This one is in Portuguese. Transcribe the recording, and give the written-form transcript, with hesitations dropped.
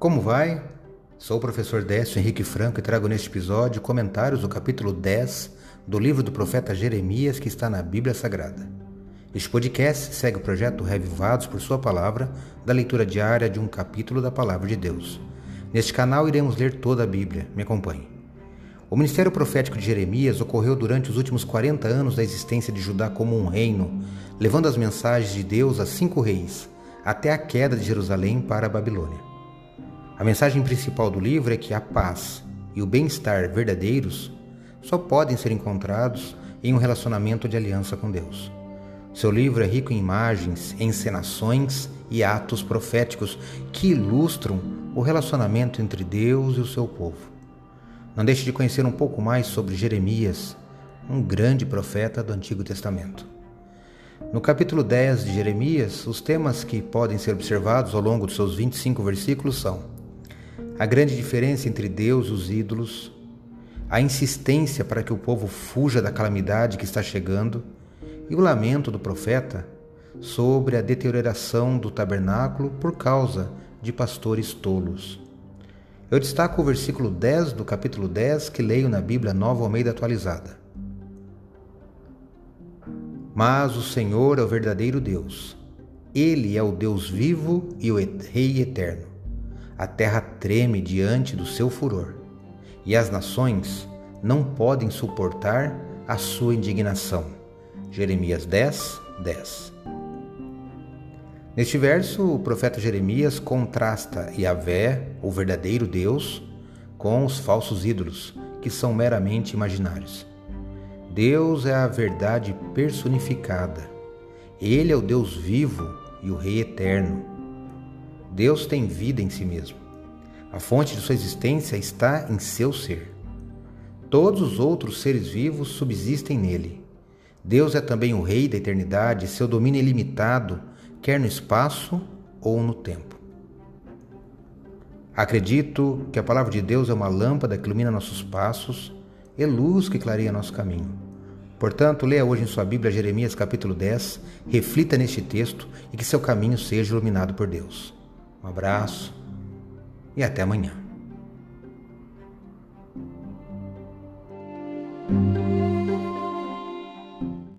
Como vai? Sou o professor Décio Henrique Franco e trago neste episódio comentários do capítulo 10 do livro do profeta Jeremias, que está na Bíblia Sagrada. Este podcast segue o projeto Reavivados por Sua Palavra, da leitura diária de um capítulo da Palavra de Deus. Neste canal iremos ler toda a Bíblia. Me acompanhe. O ministério profético de Jeremias ocorreu durante os últimos 40 anos da existência de Judá como um reino, levando as mensagens de Deus a 5 reis, até a queda de Jerusalém para a Babilônia. A mensagem principal do livro é que a paz e o bem-estar verdadeiros só podem ser encontrados em um relacionamento de aliança com Deus. Seu livro é rico em imagens, encenações e atos proféticos que ilustram o relacionamento entre Deus e o seu povo. Não deixe de conhecer um pouco mais sobre Jeremias, um grande profeta do Antigo Testamento. No capítulo 10 de Jeremias, os temas que podem ser observados ao longo dos seus 25 versículos são: a grande diferença entre Deus e os ídolos, a insistência para que o povo fuja da calamidade que está chegando e o lamento do profeta sobre a deterioração do tabernáculo por causa de pastores tolos. Eu destaco o versículo 10 do capítulo 10 que leio na Bíblia Nova Almeida Atualizada. Mas o Senhor é o verdadeiro Deus. Ele é o Deus vivo e o Rei eterno. A terra treme diante do seu furor, e as nações não podem suportar a sua indignação. Jeremias 10, 10. Neste verso, o profeta Jeremias contrasta Yahvé, o verdadeiro Deus, com os falsos ídolos, que são meramente imaginários. Deus é a verdade personificada. Ele é o Deus vivo e o Rei eterno. Deus tem vida em si mesmo. A fonte de sua existência está em seu ser. Todos os outros seres vivos subsistem nele. Deus é também o Rei da eternidade, seu domínio é ilimitado, quer no espaço ou no tempo. Acredito que a palavra de Deus é uma lâmpada que ilumina nossos passos e luz que clareia nosso caminho. Portanto, leia hoje em sua Bíblia Jeremias capítulo 10, reflita neste texto e que seu caminho seja iluminado por Deus. Um abraço e até amanhã.